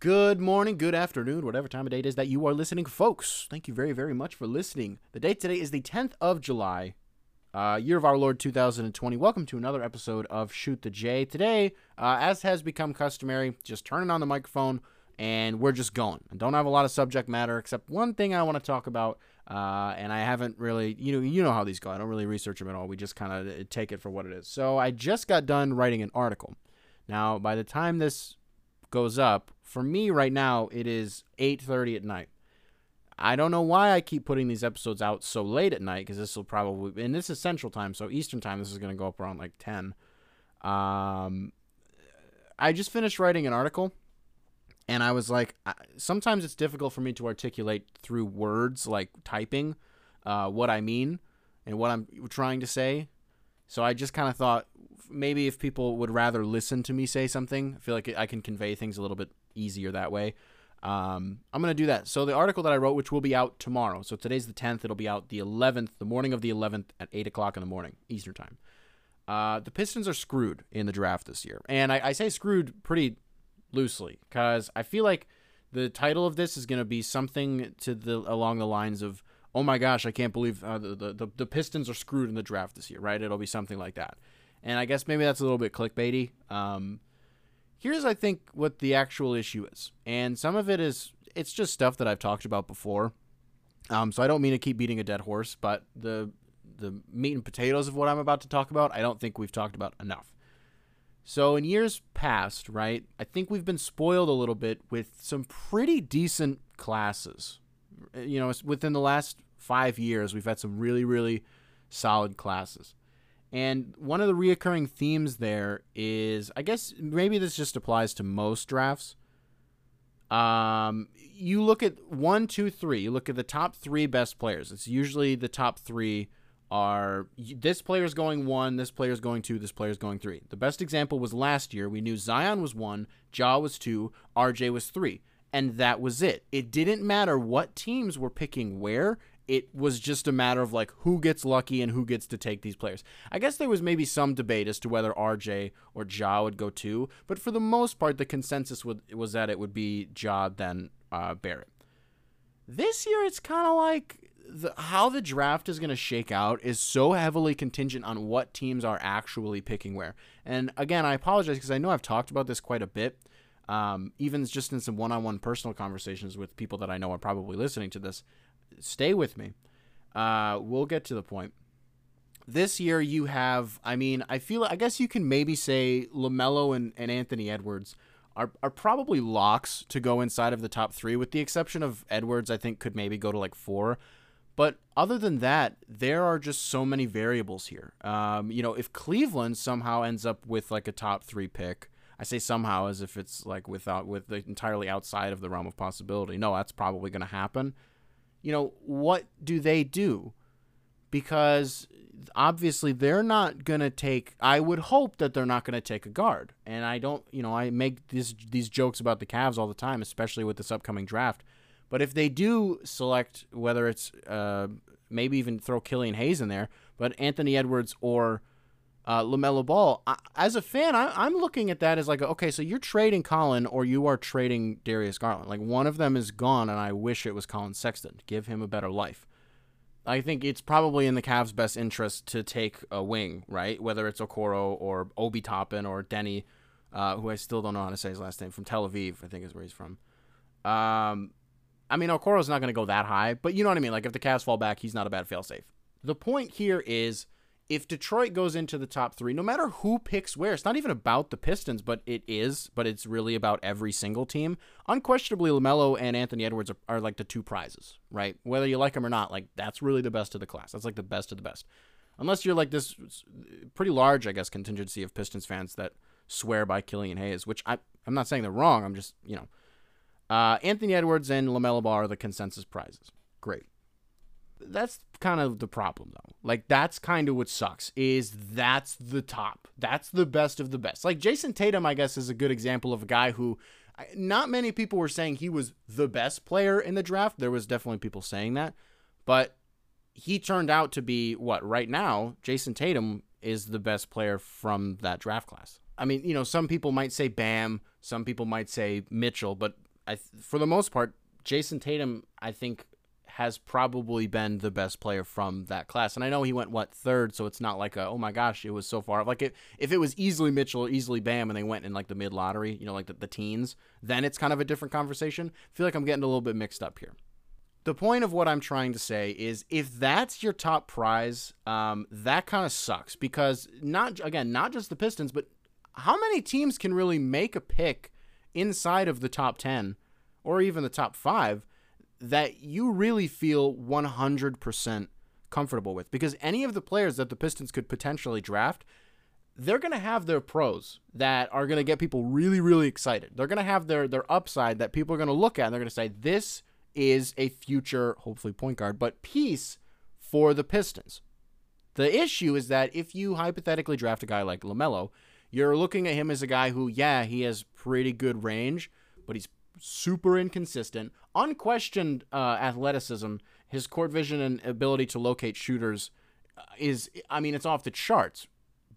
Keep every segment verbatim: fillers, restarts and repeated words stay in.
Good morning, good afternoon, whatever time of day it is that you are listening, folks. Thank you very, very much for listening. The date today is the tenth of July, uh, year of our Lord two thousand twenty. Welcome to another episode of Shoot the J. Today, uh, as has become customary, just turning on the microphone and we're just going. I don't have a lot of subject matter except one thing I want to talk about, uh, and I haven't really, you know, you know how these go. I don't really research them at all. We just kind of take it for what it is. So I just got done writing an article. Now, by the time this goes up, for me right now, it is eight thirty at night. I don't know why I keep putting these episodes out so late at night, because this will probably, and this is Central Time, so Eastern Time, this is going to go up around like ten. Um, I just finished writing an article, and I was like, I, sometimes it's difficult for me to articulate through words, like typing, uh, what I mean and what I'm trying to say. So I just kind of thought maybe if people would rather listen to me say something, I feel like I can convey things a little bit easier that way. Um, I'm going to do that. So the article that I wrote, which will be out tomorrow. So today's the tenth. It'll be out the eleventh, the morning of the eleventh at eight o'clock in the morning, Eastern Time. Uh, the Pistons are screwed in the draft this year. And I, I say screwed pretty loosely because I feel like the title of this is going to be something to the along the lines of, oh my gosh, I can't believe uh, the, the the Pistons are screwed in the draft this year, right? It'll be something like that. And I guess maybe that's a little bit clickbaity. Um, here's, I think, what the actual issue is. And some of it is, it's just stuff that I've talked about before. Um, so I don't mean to keep beating a dead horse, but the the meat and potatoes of what I'm about to talk about, I don't think we've talked about enough. So in years past, right, I think we've been spoiled a little bit with some pretty decent classes. You know, within the last five years, we've had some really, really solid classes. And one of the reoccurring themes there is, I guess maybe this just applies to most drafts. Um, you look at one, two, three. You look at the top three best players. It's usually the top three are, this player's going one, this player's going two, this player's going three. The best example was last year. We knew Zion was one, Ja was two, R J was three. And that was it. It didn't matter what teams were picking where. It was just a matter of, like, who gets lucky and who gets to take these players. I guess there was maybe some debate as to whether R J or Ja would go two. But for the most part, the consensus would, was that it would be Ja, then uh, Barrett. This year, it's kind of like the, how the draft is going to shake out is so heavily contingent on what teams are actually picking where. And, again, I apologize because I know I've talked about this quite a bit. Um, even just in some one-on-one personal conversations with people that I know are probably listening to this, stay with me. Uh, we'll get to the point. This year you have, I mean, I feel, I guess you can maybe say LaMelo and, and Anthony Edwards are, are probably locks to go inside of the top three, with the exception of Edwards, I think could maybe go to like four. But other than that, there are just so many variables here. Um, you know, if Cleveland somehow ends up with like a top three pick, I say somehow as if it's like without with the entirely outside of the realm of possibility. No, that's probably going to happen. You know, what do they do? Because obviously they're not going to take, I would hope that they're not going to take a guard. And I don't, you know, I make this, these jokes about the Cavs all the time, especially with this upcoming draft. But if they do select, whether it's uh, maybe even throw Killian Hayes in there, but Anthony Edwards or Uh, LaMelo Ball, I, as a fan, I, I'm looking at that as like, okay, so you're trading Colin or you are trading Darius Garland. Like, one of them is gone, and I wish it was Colin Sexton. Give him a better life. I think it's probably in the Cavs' best interest to take a wing, right? Whether it's Okoro or Obi Toppin or Denny, uh, who I still don't know how to say his last name, from Tel Aviv, I think is where he's from. Um, I mean, Okoro's not going to go that high, but you know what I mean? Like, if the Cavs fall back, he's not a bad failsafe. The point here is, if Detroit goes into the top three, no matter who picks where, it's not even about the Pistons, but it is, but it's really about every single team. Unquestionably, LaMelo and Anthony Edwards are, are like the two prizes, right? Whether you like them or not, like that's really the best of the class. That's like the best of the best. Unless you're like this pretty large, I guess, contingency of Pistons fans that swear by Killian Hayes, which I, I'm not saying they're wrong. I'm just, you know, uh, Anthony Edwards and LaMelo Ball are the consensus prizes. Great. That's kind of the problem, though. Like, that's kind of what sucks, is that's the top. That's the best of the best. Like, Jason Tatum, I guess, is a good example of a guy who not many people were saying he was the best player in the draft. There was definitely people saying that. But he turned out to be, what, right now, Jason Tatum is the best player from that draft class. I mean, you know, some people might say Bam. Some people might say Mitchell. But I th- for the most part, Jason Tatum, I think, has probably been the best player from that class. And I know he went, what, third, so it's not like, a, oh, my gosh, it was so far. Like, it, if it was easily Mitchell or easily Bam and they went in, like, the mid-lottery, you know, like the, the teens, then it's kind of a different conversation. I feel like I'm getting a little bit mixed up here. The point of what I'm trying to say is if that's your top prize, um, that kind of sucks because, not again, not just the Pistons, but how many teams can really make a pick inside of the top ten or even the top five that you really feel one hundred percent comfortable with? Because any of the players that the Pistons could potentially draft, they're going to have their pros that are going to get people really, really excited. They're going to have their their upside that people are going to look at and they're going to say, this is a future, hopefully point guard, but piece for the Pistons. The issue is that if you hypothetically draft a guy like LaMelo, you're looking at him as a guy who, yeah, he has pretty good range, but he's super inconsistent, unquestioned uh, athleticism. His court vision and ability to locate shooters is, I mean, it's off the charts.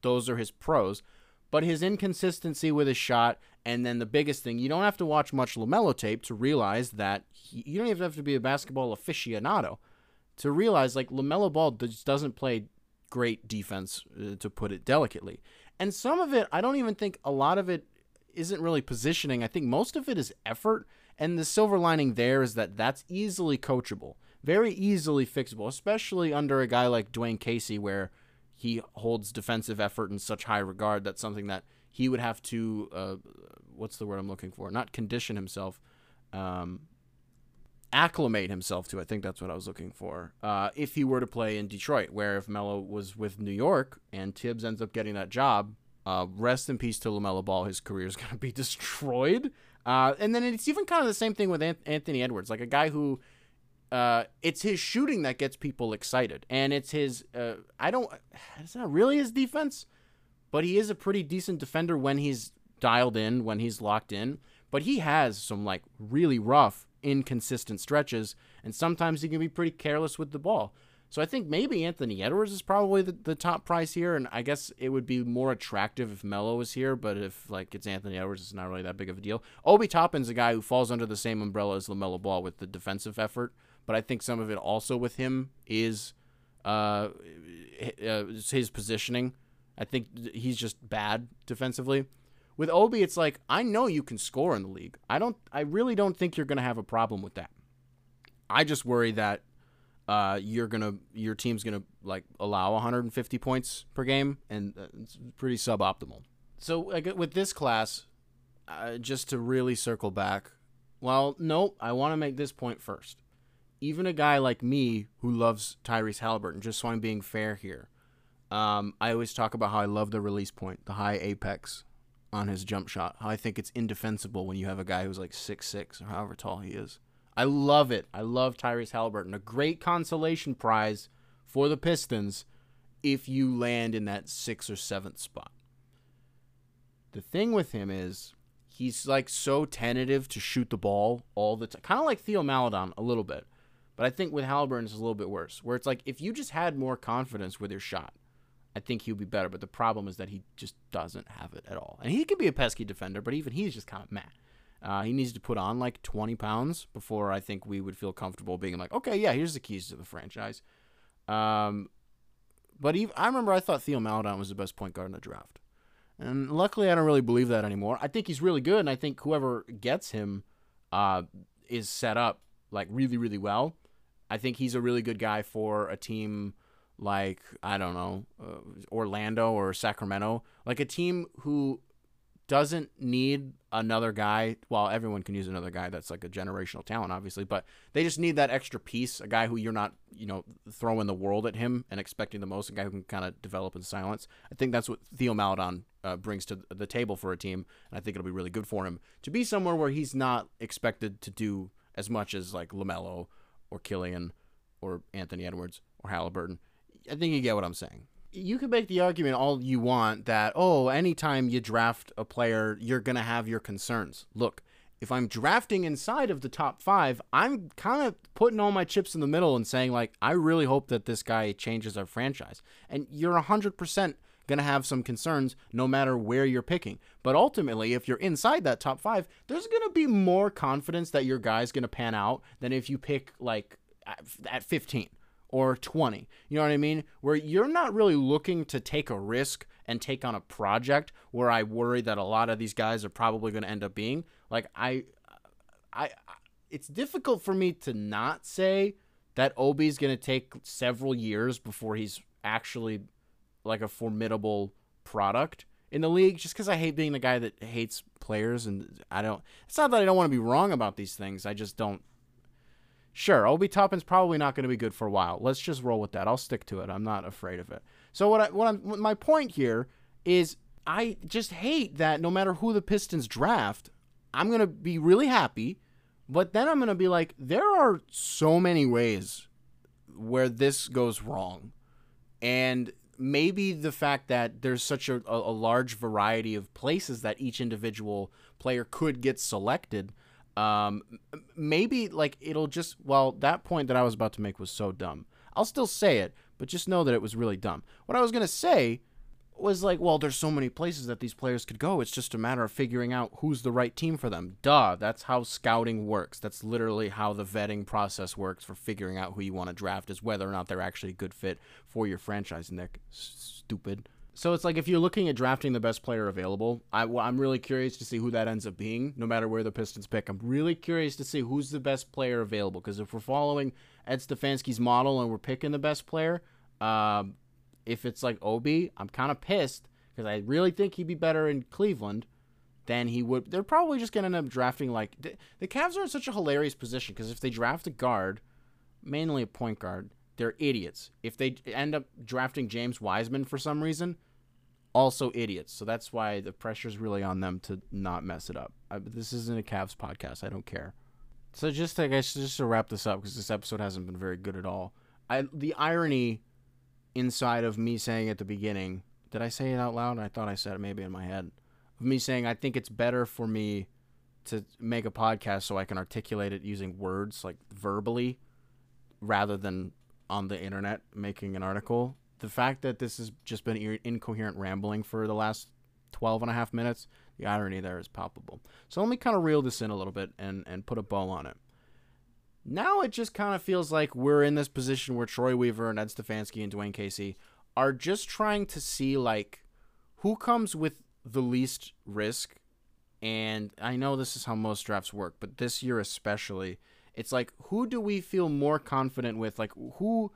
Those are his pros, but his inconsistency with his shot. And then the biggest thing, you don't have to watch much LaMelo tape to realize that he, you don't even have to be a basketball aficionado to realize like LaMelo Ball just doesn't play great defense, uh, to put it delicately. And some of it, I don't even think a lot of it isn't really positioning. I think most of it is effort. And the silver lining there is that that's easily coachable, very easily fixable, especially under a guy like Dwayne Casey, where he holds defensive effort in such high regard. That's something that he would have to, uh, what's the word I'm looking for? Not condition himself, um, acclimate himself to. I think that's what I was looking for. Uh, if he were to play in Detroit, where if Melo was with New York and Tibbs ends up getting that job, uh, rest in peace to LaMelo Ball. His career is going to be destroyed. Uh, and then it's even kind of the same thing with Anthony Edwards, like a guy who, uh, it's his shooting that gets people excited. And it's his, uh, I don't, it's not really his defense, but he is a pretty decent defender when he's dialed in, when he's locked in. But he has some, like, really rough, inconsistent stretches, and sometimes he can be pretty careless with the ball. So I think maybe Anthony Edwards is probably the, the top prize here, and I guess it would be more attractive if Melo was here, but if, like, it's Anthony Edwards, it's not really that big of a deal. Obi Toppin's a guy who falls under the same umbrella as LaMelo Ball with the defensive effort, but I think some of it also with him is uh, his positioning. I think he's just bad defensively. With Obi, it's like, I know you can score in the league. I don't. I really don't think you're going to have a problem with that. I just worry that uh, you're gonna, your team's going to like allow one hundred fifty points per game, and it's pretty suboptimal. So like, with this class, uh, just to really circle back, well, no, I want to make this point first. Even a guy like me who loves Tyrese Haliburton, just so I'm being fair here, Um, I always talk about how I love the release point, the high apex on his jump shot, how I think it's indefensible when you have a guy who's like six six or however tall he is. I love it. I love Tyrese Haliburton. A great consolation prize for the Pistons if you land in that sixth or seventh spot. The thing with him is he's like so tentative to shoot the ball all the time, kind of like Theo Maledon a little bit. But I think with Haliburton it's a little bit worse, where it's like if you just had more confidence with your shot, I think he'll be better, but the problem is that he just doesn't have it at all. And he can be a pesky defender, but even he's just kind of meh. Uh, he needs to put on like twenty pounds before I think we would feel comfortable being like, okay, yeah, here's the keys to the franchise. Um, but even, I remember I thought Theo Maledon was the best point guard in the draft. And luckily I don't really believe that anymore. I think he's really good, and I think whoever gets him uh, is set up like really, really well. I think he's a really good guy for a team like, I don't know, uh, Orlando or Sacramento, like a team who doesn't need another guy. Well, everyone can use another guy that's like a generational talent, obviously, but they just need that extra piece, a guy who you're not, you know, throwing the world at him and expecting the most, a guy who can kind of develop in silence. I think that's what Theo Maledon uh, brings to the table for a team, and I think it'll be really good for him to be somewhere where he's not expected to do as much as like LaMelo or Killian or Anthony Edwards or Haliburton. I think you get what I'm saying. You can make the argument all you want that, oh, anytime you draft a player, you're going to have your concerns. Look, if I'm drafting inside of the top five, I'm kind of putting all my chips in the middle and saying, like, I really hope that this guy changes our franchise. And you're one hundred percent going to have some concerns no matter where you're picking. But ultimately, if you're inside that top five, there's going to be more confidence that your guy's going to pan out than if you pick like at fifteen or twenty. You know what I mean? Where you're not really looking to take a risk and take on a project where I worry that a lot of these guys are probably going to end up being. Like I, I, I it's difficult for me to not say that Obi's going to take several years before he's actually like a formidable product in the league, just because I hate being the guy that hates players. And I don't, it's not that I don't want to be wrong about these things. I just don't. Sure, Obi Toppin's probably not going to be good for a while. Let's just roll with that. I'll stick to it. I'm not afraid of it. So what I, what I'm, what my point here is, I just hate that no matter who the Pistons draft, I'm going to be really happy, but then I'm going to be like, there are so many ways where this goes wrong. And maybe the fact that there's such a, a large variety of places that each individual player could get selected, um, maybe like it'll just, well, that point that I was about to make was so dumb. I'll still say it, but just know that it was really dumb. What I was going to say was like, well, there's so many places that these players could go. It's just a matter of figuring out who's the right team for them. Duh, that's how scouting works. That's literally how the vetting process works for figuring out who you want to draft, is whether or not they're actually a good fit for your franchise, Nick. Stupid. So it's like, if you're looking at drafting the best player available, I, I'm really curious to see who that ends up being, no matter where the Pistons pick. I'm really curious to see who's the best player available, because if we're following Ed Stefanski's model and we're picking the best player, um, if it's like Obi, I'm kind of pissed because I really think he'd be better in Cleveland than he would. They're probably just going to end up drafting like the, the Cavs are in such a hilarious position, because if they draft a guard, mainly a point guard, they're idiots. If they end up drafting James Wiseman for some reason, also idiots. So that's why the pressure's really on them to not mess it up. I, this isn't a Cavs podcast. I don't care. So just to, I guess just to wrap this up, because this episode hasn't been very good at all. I, the irony inside of me saying at the beginning, did I say it out loud? I thought I said it maybe in my head. Of me saying I think it's better for me to make a podcast so I can articulate it using words, like verbally, rather than on the internet making an article. The fact that this has just been incoherent rambling for the last twelve and a half minutes, the irony there is palpable. So let me kind of reel this in a little bit and, and put a bow on it. Now it just kind of feels like we're in this position where Troy Weaver and Ed Stefanski and Dwayne Casey are just trying to see, like, who comes with the least risk. And I know this is how most drafts work, but this year especially, it's like, who do we feel more confident with? Like, who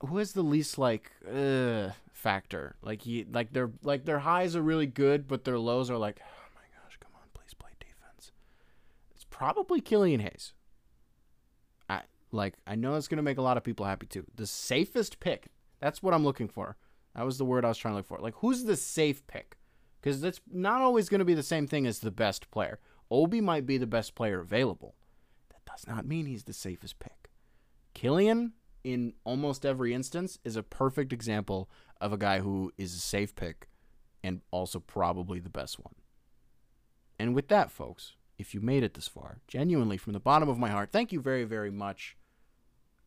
who has the least, like, uh, factor? Like, he, like, their, like, their highs are really good, but their lows are like, oh, my gosh, come on, please play defense. It's probably Killian Hayes. Like, I know it's going to make a lot of people happy, too. The safest pick. That's what I'm looking for. That was the word I was trying to look for. Like, who's the safe pick? Because that's not always going to be the same thing as the best player. Obi might be the best player available. That does not mean he's the safest pick. Killian, in almost every instance, is a perfect example of a guy who is a safe pick and also probably the best one. And with that, folks, if you made it this far, genuinely, from the bottom of my heart, thank you very, very much.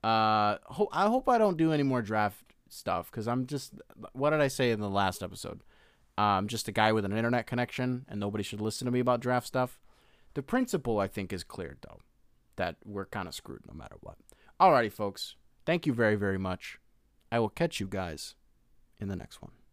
Uh, ho- I hope I don't do any more draft stuff, because I'm just, what did I say in the last episode? Um, just a guy with an internet connection, and nobody should listen to me about draft stuff. The principle, I think, is cleared, though, that we're kind of screwed no matter what. Alrighty, folks. Thank you very, very much. I will catch you guys in the next one.